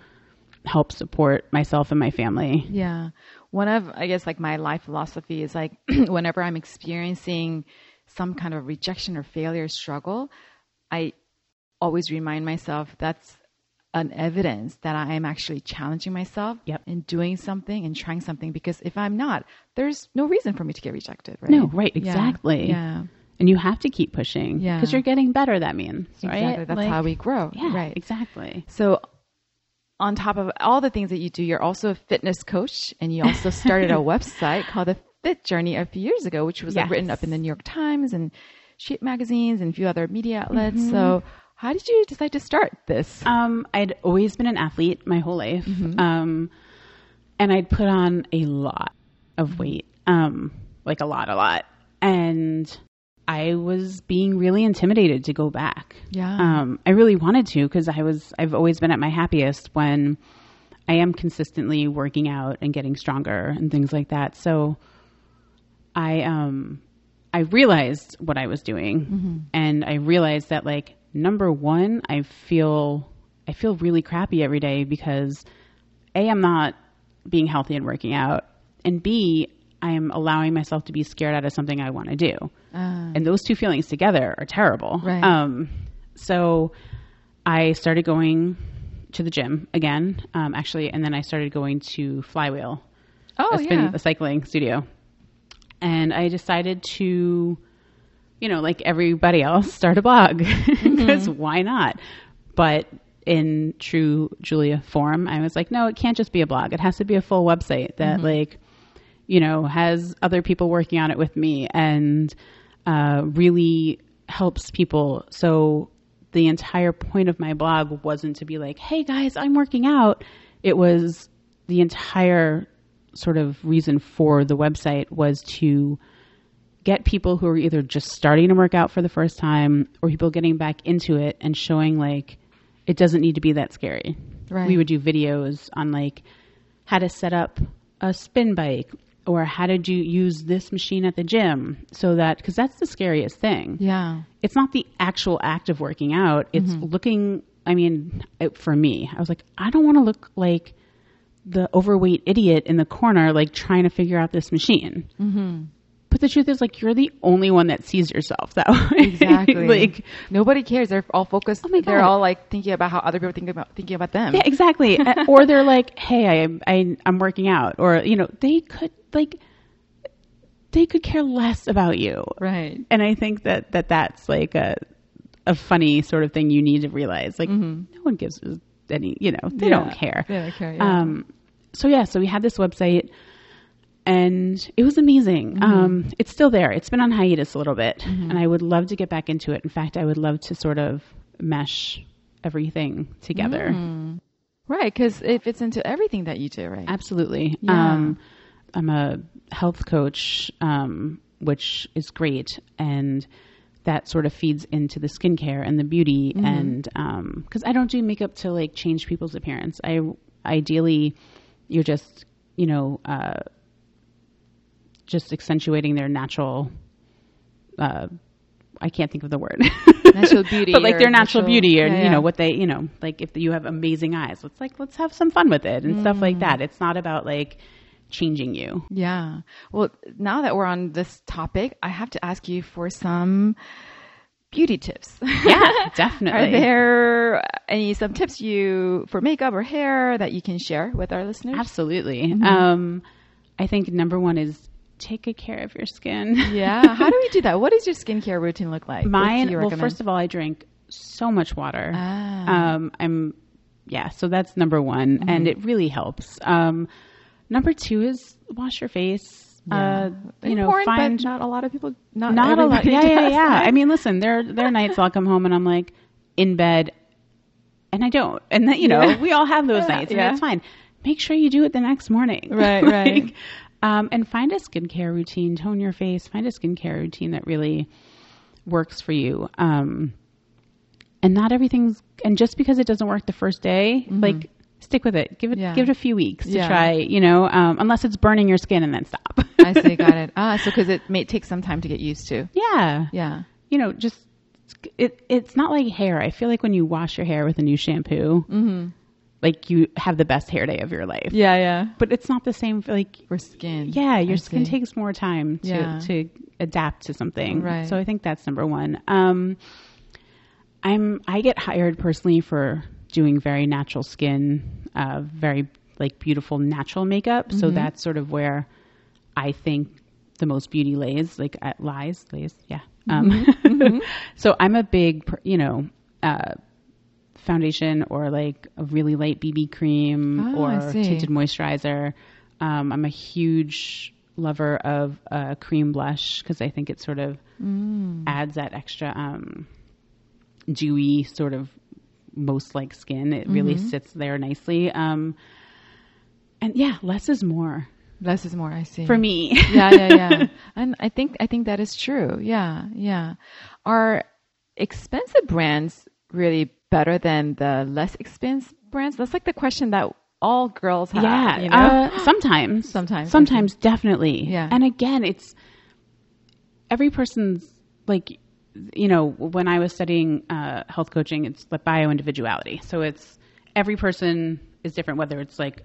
help support myself and my family. Yeah. One of, I guess, like my life philosophy is like, whenever I'm experiencing some kind of rejection or failure struggle, I always remind myself that's an evidence that I am actually challenging myself yep. and doing something and trying something, because if I'm not, there's no reason for me to get rejected. Right. No, right. Exactly. Yeah. yeah. And you have to keep pushing because yeah. you're getting better, that means, right? Exactly. That's like, how we grow. Yeah, right. Exactly. So on top of all the things that you do, you're also a fitness coach, and you also started a website called The Fit Journey a few years ago, which was yes. like, written up in the New York Times and shape magazines and a few other media outlets. Mm-hmm. So how did you decide to start this? Um, I'd always been an athlete my whole life. Mm-hmm. Um, and I'd put on a lot of weight, um, like a lot, a lot. And I was being really intimidated to go back. Yeah. Um, I really wanted to, because I was, I've always been at my happiest when I am consistently working out and getting stronger and things like that. So I, um, I realized what I was doing, mm-hmm. and I realized that, like, number one, I feel, I feel really crappy every day because A, I'm not being healthy and working out, and B, I am allowing myself to be scared out of something I want to do. Uh, and those two feelings together are terrible. Right. Um, so I started going to the gym again, um, actually. And then I started going to Flywheel. Oh, it's yeah. been a cycling studio. And I decided to, you know, like everybody else, start a blog because mm-hmm. why not? But in true Julia form, I was like, no, it can't just be a blog. It has to be a full website that mm-hmm. like, you know, has other people working on it with me and uh, really helps people. So the entire point of my blog wasn't to be like, hey guys, I'm working out. It was the entire sort of reason for the website was to get people who are either just starting to work out for the first time or people getting back into it and showing like, it doesn't need to be that scary. Right. We would do videos on like how to set up a spin bike, or how did you use this machine at the gym? So that, because that's the scariest thing. Yeah. It's not the actual act of working out. It's mm-hmm. looking, I mean, it, for me, I was like, I don't want to look like the overweight idiot in the corner, like trying to figure out this machine. Mm-hmm. But the truth is, like, you're the only one that sees yourself that way. Exactly. Like, nobody cares. They're all focused. Oh my God. They're all like thinking about how other people think about thinking about them. Yeah, exactly. Or they're like, hey, I, I, I'm working out, or, you know, they could like, they could care less about you. Right. And I think that, that that's like a, a funny sort of thing you need to realize. Like mm-hmm. no one gives any, you know, they yeah. don't care. They don't care. Yeah. Um, so yeah, so we had this website. And it was amazing. Mm-hmm. Um, it's still there. It's been on hiatus a little bit. Mm-hmm. And I would love to get back into it. In fact, I would love to sort of mesh everything together. Mm. Right. Because it fits into everything that you do, right? Absolutely. Yeah. Um, I'm a health coach, um, which is great. And that sort of feeds into the skincare and the beauty. Mm-hmm. And um, because I don't do makeup to like change people's appearance. I ideally, you're just, you know, uh, just accentuating their natural, uh, I can't think of the word, natural beauty, but like their natural, natural beauty or, yeah, you know, yeah. what they, you know, like if you have amazing eyes, let's like, let's have some fun with it and mm. stuff like that. It's not about like changing you. Yeah. Well, now that we're on this topic, I have to ask you for some beauty tips. Yeah, definitely. Are there any, some tips you for makeup or hair that you can share with our listeners? Absolutely. Mm-hmm. Um, I think number one is, take good care of your skin. Yeah. How do we do that? What does your skincare routine look like? Mine, well, first of all, I drink so much water. Ah. Um, I'm, yeah, so that's number one. Mm-hmm. And it really helps. Um, number two is wash your face. Yeah. Uh, you Important, know, find, but not a lot of people, not, not a lot. Yeah, yeah, yeah. That. I mean, listen, there, there are nights I'll come home and I'm like in bed and I don't. And that, you know, yeah. we all have those yeah. nights and yeah. that's fine. Make sure you do it the next morning. Right, like, right. Um, and find a skincare routine, tone your face, find a skincare routine that really works for you. Um, and not everything's, and just because it doesn't work the first day, mm-hmm. like stick with it, give it, yeah. give it a few weeks yeah. to try, you know, um, unless it's burning your skin and then stop. I see. Got it. Ah, so cause it may take some time to get used to. Yeah. Yeah. You know, just, it, it's not like hair. I feel like when you wash your hair with a new shampoo, mm-hmm. like you have the best hair day of your life. Yeah. Yeah. But it's not the same for like for skin. Yeah. Your I skin see. takes more time to, yeah. to adapt to something. Right. So I think that's number one. Um, I'm, I get hired personally for doing very natural skin, uh, very like beautiful natural makeup. Mm-hmm. So that's sort of where I think the most beauty lays, like at lies, lays. Yeah. Um, mm-hmm. So I'm a big, you know, uh, foundation or like a really light B B cream oh, or tinted moisturizer. Um, I'm a huge lover of uh, cream blush because I think it sort of mm. adds that extra um, dewy sort of most like skin. It mm-hmm. really sits there nicely. Um, and yeah, less is more. Less is more, I see. For me. yeah, yeah, yeah. And I think I think that is true. Yeah, yeah. Are expensive brands really better than the less expensive brands? That's like the question that all girls have. Yeah, you know? uh, sometimes. Sometimes. Sometimes, definitely. Yeah. And again, it's every person's like, you know, when I was studying uh, health coaching, it's like bio-individuality. So it's every person is different, whether it's like,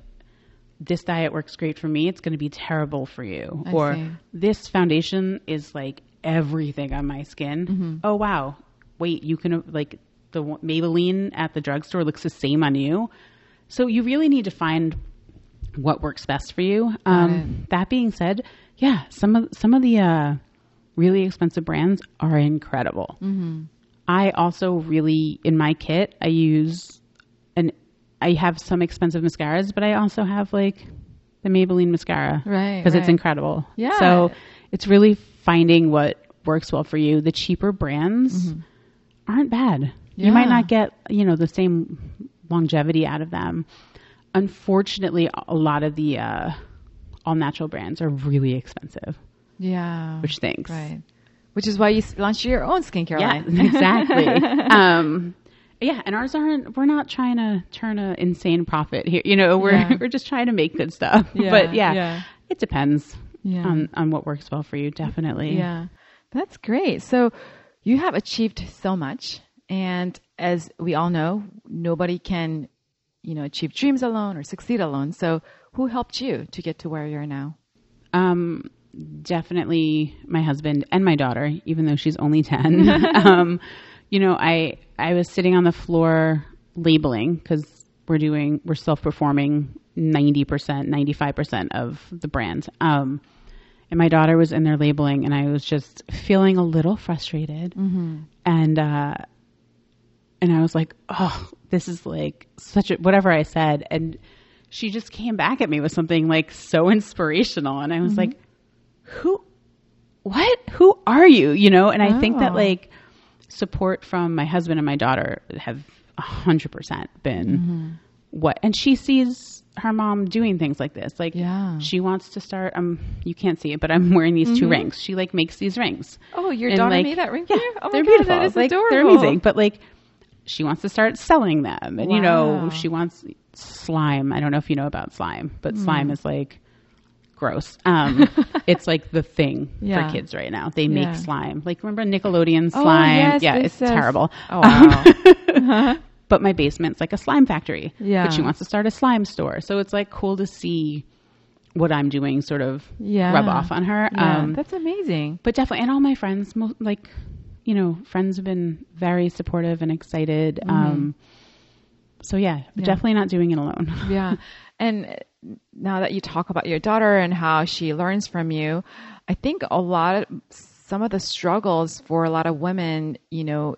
this diet works great for me, it's going to be terrible for you. I or see. This foundation is like everything on my skin. Mm-hmm. Oh, wow. Wait, you can like the Maybelline at the drugstore looks the same on you. So you really need to find what works best for you. Um, that being said, yeah, some of, some of the uh, really expensive brands are incredible. Mm-hmm. I also really, in my kit, I use an I have some expensive mascaras, but I also have like the Maybelline mascara right, because right. it's incredible. Yeah. So it's really finding what works well for you. The cheaper brands mm-hmm. aren't bad. Yeah. You might not get, you know, the same longevity out of them. Unfortunately, a lot of the uh, all natural brands are really expensive. Yeah. Which stinks. Right. Which is why you launched your own skincare yeah, line. Exactly. um, Yeah, and ours aren't. We're not trying to turn an insane profit here. You know, we're yeah. we're just trying to make good stuff. Yeah, but yeah, yeah, it depends yeah. on on what works well for you. Definitely. Yeah, that's great. So you have achieved so much, and as we all know, nobody can, you know, achieve dreams alone or succeed alone. So who helped you to get to where you are now? Um, definitely my husband and my daughter, even though she's only ten. um, you know, I. I was sitting on the floor labeling because we're doing, we're self-performing ninety percent, ninety-five percent of the brand. Um, and my daughter was in there labeling and I was just feeling a little frustrated. Mm-hmm. And, uh, and I was like, oh, this is like such a, whatever I said. And she just came back at me with something like so inspirational. And I was mm-hmm. like, who, what, who are you? You know? And oh. I think that like, support from my husband and my daughter have a hundred percent been mm-hmm. what, and she sees her mom doing things like this. Like yeah. she wants to start, um, you can't see it, but I'm wearing these mm-hmm. two rings. She like makes these rings. Oh, your and, daughter like, made that ring for yeah, you? Oh they're my God, beautiful. That is like, adorable. They're amazing. But like, she wants to start selling them and wow. you know, she wants slime. I don't know if you know about slime, but mm. slime is like gross. Um, it's like the thing yeah. for kids right now. They make yeah. slime. Like remember Nickelodeon slime? Oh, yes, yeah, it's says, terrible. Oh, wow. Um, uh-huh. But my basement's like a slime factory. Yeah. But she wants to start a slime store. So it's like cool to see what I'm doing sort of yeah. rub off on her. Yeah, um, that's amazing. But definitely, and all my friends, mo- like, you know, friends have been very supportive and excited. Mm-hmm. Um, so yeah, yeah, definitely not doing it alone. Yeah. And now that you talk about your daughter and how she learns from you, I think a lot of some of the struggles for a lot of women, you know,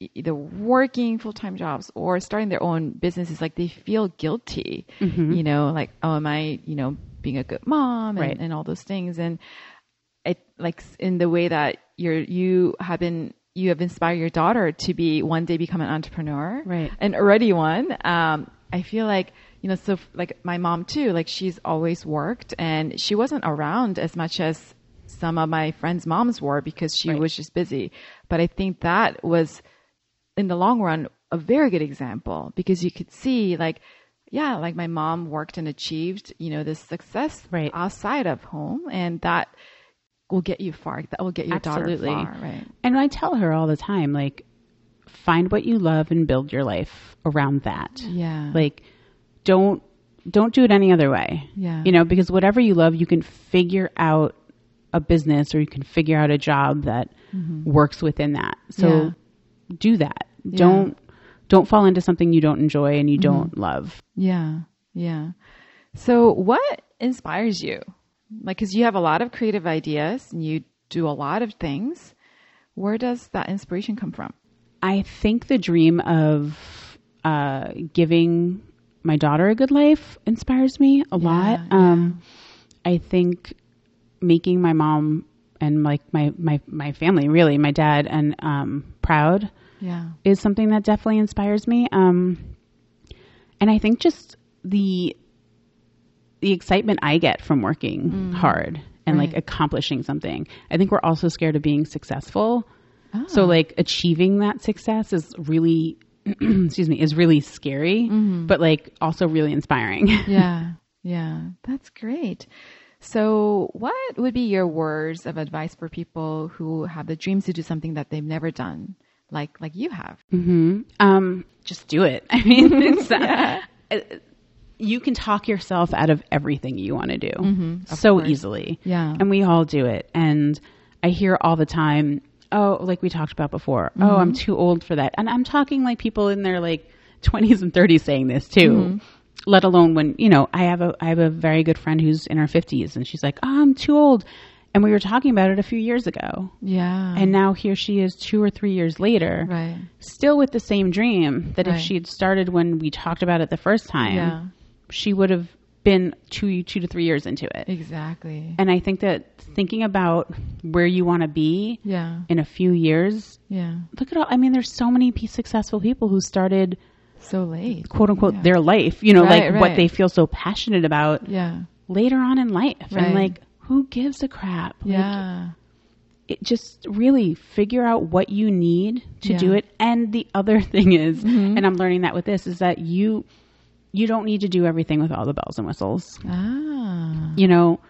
either working full-time jobs or starting their own businesses, like they feel guilty, mm-hmm. you know, like, oh, am I, you know, being a good mom and, right. and all those things. And it like in the way that you're, you have been, you have inspired your daughter to be one day become an entrepreneur right. and already one. Um, I feel like, you know, so like my mom too, like she's always worked and she wasn't around as much as some of my friends' moms were because she right. was just busy. But I think that was in the long run, a very good example because you could see like, yeah, like my mom worked and achieved, you know, this success right. outside of home and that will get you far. That will get your Absolutely. Daughter far. Right. And I tell her all the time, like find what you love and build your life around that. Yeah. Like, Don't, don't do it any other way, yeah. you know, because whatever you love, you can figure out a business or you can figure out a job that mm-hmm. works within that. So yeah. do that. Yeah. Don't, don't fall into something you don't enjoy and you mm-hmm. don't love. Yeah. Yeah. So what inspires you? Like, cause you have a lot of creative ideas and you do a lot of things. Where does that inspiration come from? I think the dream of uh, giving my daughter a good life inspires me a yeah, lot. Um, yeah. I think making my mom and like my, my, my family, really my dad and um, proud yeah. is something that definitely inspires me. Um, and I think just the, the excitement I get from working mm. hard and right. like accomplishing something. I think we're also scared of being successful. Oh. So like achieving that success is really, excuse me, is really scary, mm-hmm. but like also really inspiring. Yeah. Yeah. That's great. So what would be your words of advice for people who have the dreams to do something that they've never done? Like, like you have. Mm-hmm. Um, just do it. I mean, it's, yeah. uh, you can talk yourself out of everything you want to do mm-hmm, so course. easily. Yeah. And we all do it. And I hear all the time, oh, like we talked about before, mm-hmm. oh, I'm too old for that. And I'm talking like people in their like twenties and thirties saying this too. Mm-hmm. Let alone when, you know, I have a, I have a very good friend who's in her fifties and she's like, oh, I'm too old. And we were talking about it a few years ago. Yeah. And now here she is two or three years later, right. still with the same dream that right. if she had started when we talked about it the first time, yeah. she would have been two, two to three years into it. Exactly. And I think that thinking about where you want to be yeah. in a few years, yeah. look at all, I mean, there's so many successful people who started so late, quote unquote, yeah. their life, you know, right, like right. what they feel so passionate about yeah. later on in life. Right. And like, who gives a crap? Yeah. Like, it just really figure out what you need to yeah. do it. And the other thing is, mm-hmm. and I'm learning that with this, is that you, you don't need to do everything with all the bells and whistles. Ah. You know,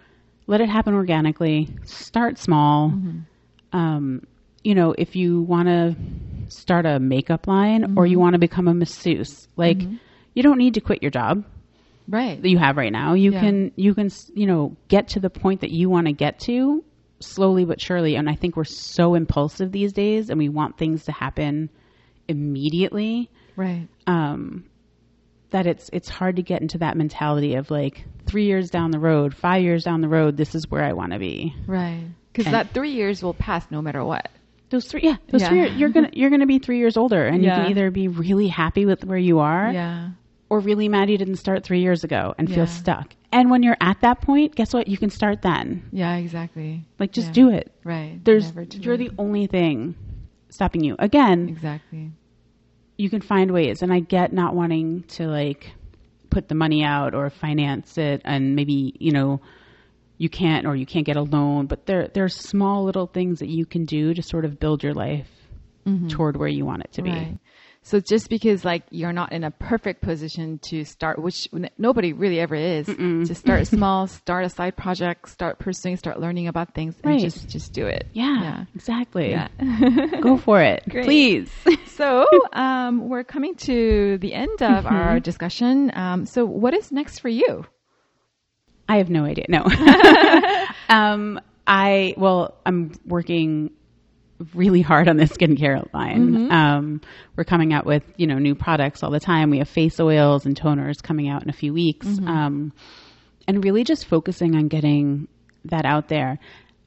let it happen organically, start small. Mm-hmm. Um, you know, if you want to start a makeup line mm-hmm. or you want to become a masseuse, like mm-hmm. you don't need to quit your job right. that you have right now. You yeah. can, you can, you know, get to the point that you want to get to slowly but surely. And I think we're so impulsive these days and we want things to happen immediately. Right. Um, that it's, it's hard to get into that mentality of like three years down the road, five years down the road, this is where I want to be. Right. Cause and that three years will pass no matter what. Those three, yeah, those yeah. three, you're going to, you're going to be three years older and yeah. you can either be really happy with where you are yeah. or really mad you didn't start three years ago and yeah. feel stuck. And when you're at that point, guess what? You can start then. Yeah, exactly. Like just yeah. do it. Right. There's, you're the only thing stopping you again. Exactly. You can find ways. And I get not wanting to like put the money out or finance it. And maybe, you know, you can't, or you can't get a loan, but there, there are small little things that you can do to sort of build your life mm-hmm. toward where you want it to be. Right. So just because like you're not in a perfect position to start, which nobody really ever is, Mm-mm. to start small, start a side project, start pursuing, start learning about things right. and just, just do it. Yeah, yeah. exactly. Yeah. Go for it. Great. Please. So, um, we're coming to the end of mm-hmm. our discussion. Um, so what is next for you? I have no idea. No. um, I, well, I'm working really hard on this skincare line. Mm-hmm. Um, we're coming out with, you know, new products all the time. We have face oils and toners coming out in a few weeks. Mm-hmm. Um, and really just focusing on getting that out there.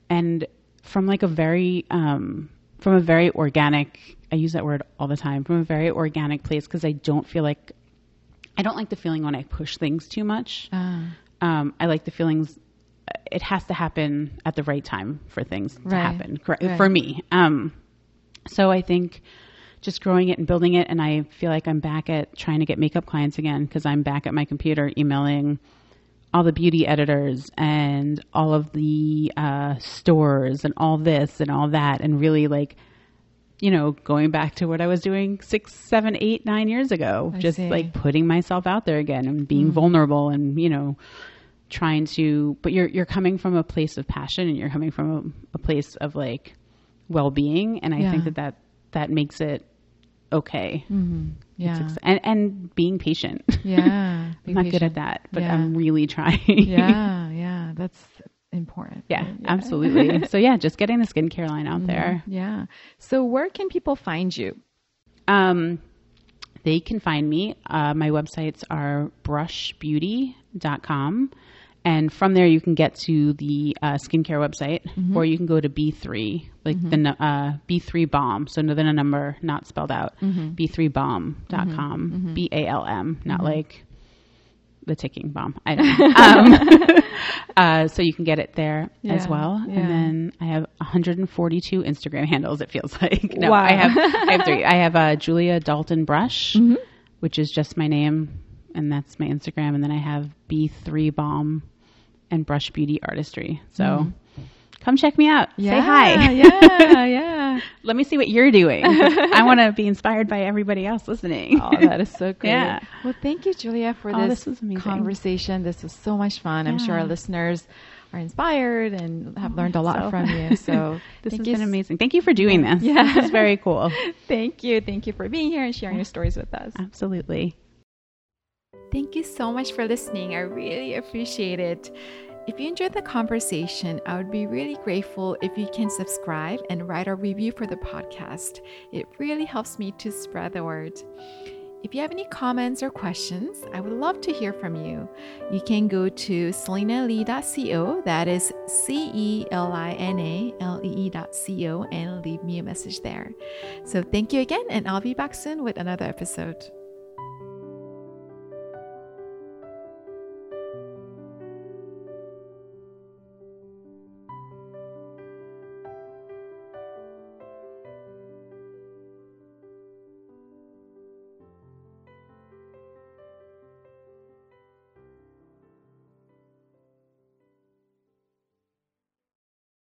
And from like a very, um, from a very organic, I use that word all the time, from a very organic place. Cause I don't feel like, I don't like the feeling when I push things too much. Uh. Um, I like the feelings. It has to happen at the right time for things right. to happen correct, right. for me. Um, so I think just growing it and building it. And I feel like I'm back at trying to get makeup clients again. Cause I'm back at my computer emailing all the beauty editors and all of the, uh, stores and all this and all that. And really like, you know, going back to what I was doing six, seven, eight, nine years ago, I just see. Like putting myself out there again and being mm-hmm. vulnerable and, you know, trying to, but you're, you're coming from a place of passion and you're coming from a, a place of like well-being. And I yeah. think that that, that makes it okay. Mm-hmm. Yeah. Ex- and, and being patient. Yeah. Being I'm not patient. good at that, but yeah. I'm really trying. Yeah. Yeah. That's important. Yeah, right? yeah. absolutely. So yeah, just getting the skincare line out mm-hmm. there. Yeah. So where can people find you? Um, they can find me. Uh, my websites are brush beauty dot com And from there, you can get to the uh, skincare website, mm-hmm. or you can go to B three, like mm-hmm. the uh, B three Balm. So no, then a number not spelled out. Mm-hmm. B three Balm dot com, mm-hmm. B A L M, not mm-hmm. like the ticking bomb. I don't know. um, uh, so you can get it there yeah. as well. Yeah. And then I have one hundred forty-two Instagram handles, it feels like. No, wow. I have, I have three. I have uh, Julia Dalton Brush, mm-hmm. which is just my name, and that's my Instagram. And then I have B three Balm. And Brush Beauty Artistry. So mm-hmm. come check me out. Yeah, say hi. yeah, yeah. Let me see what you're doing. I want to be inspired by everybody else listening. Oh, that is so great. Yeah. Well, thank you, Julia, for oh, this, this conversation. This was so much fun. Yeah. I'm sure our listeners are inspired and have learned a lot so. from you. So this has you. been amazing. Thank you for doing this. Yeah. This is very cool. Thank you. Thank you for being here and sharing your stories with us. Absolutely. Thank you so much for listening. I really appreciate it. If you enjoyed the conversation, I would be really grateful if you can subscribe and write a review for the podcast. It really helps me to spread the word. If you have any comments or questions, I would love to hear from you. You can go to Celina Lee dot co, that is C E L I N A L E E dot co, and leave me a message there. So thank you again, and I'll be back soon with another episode.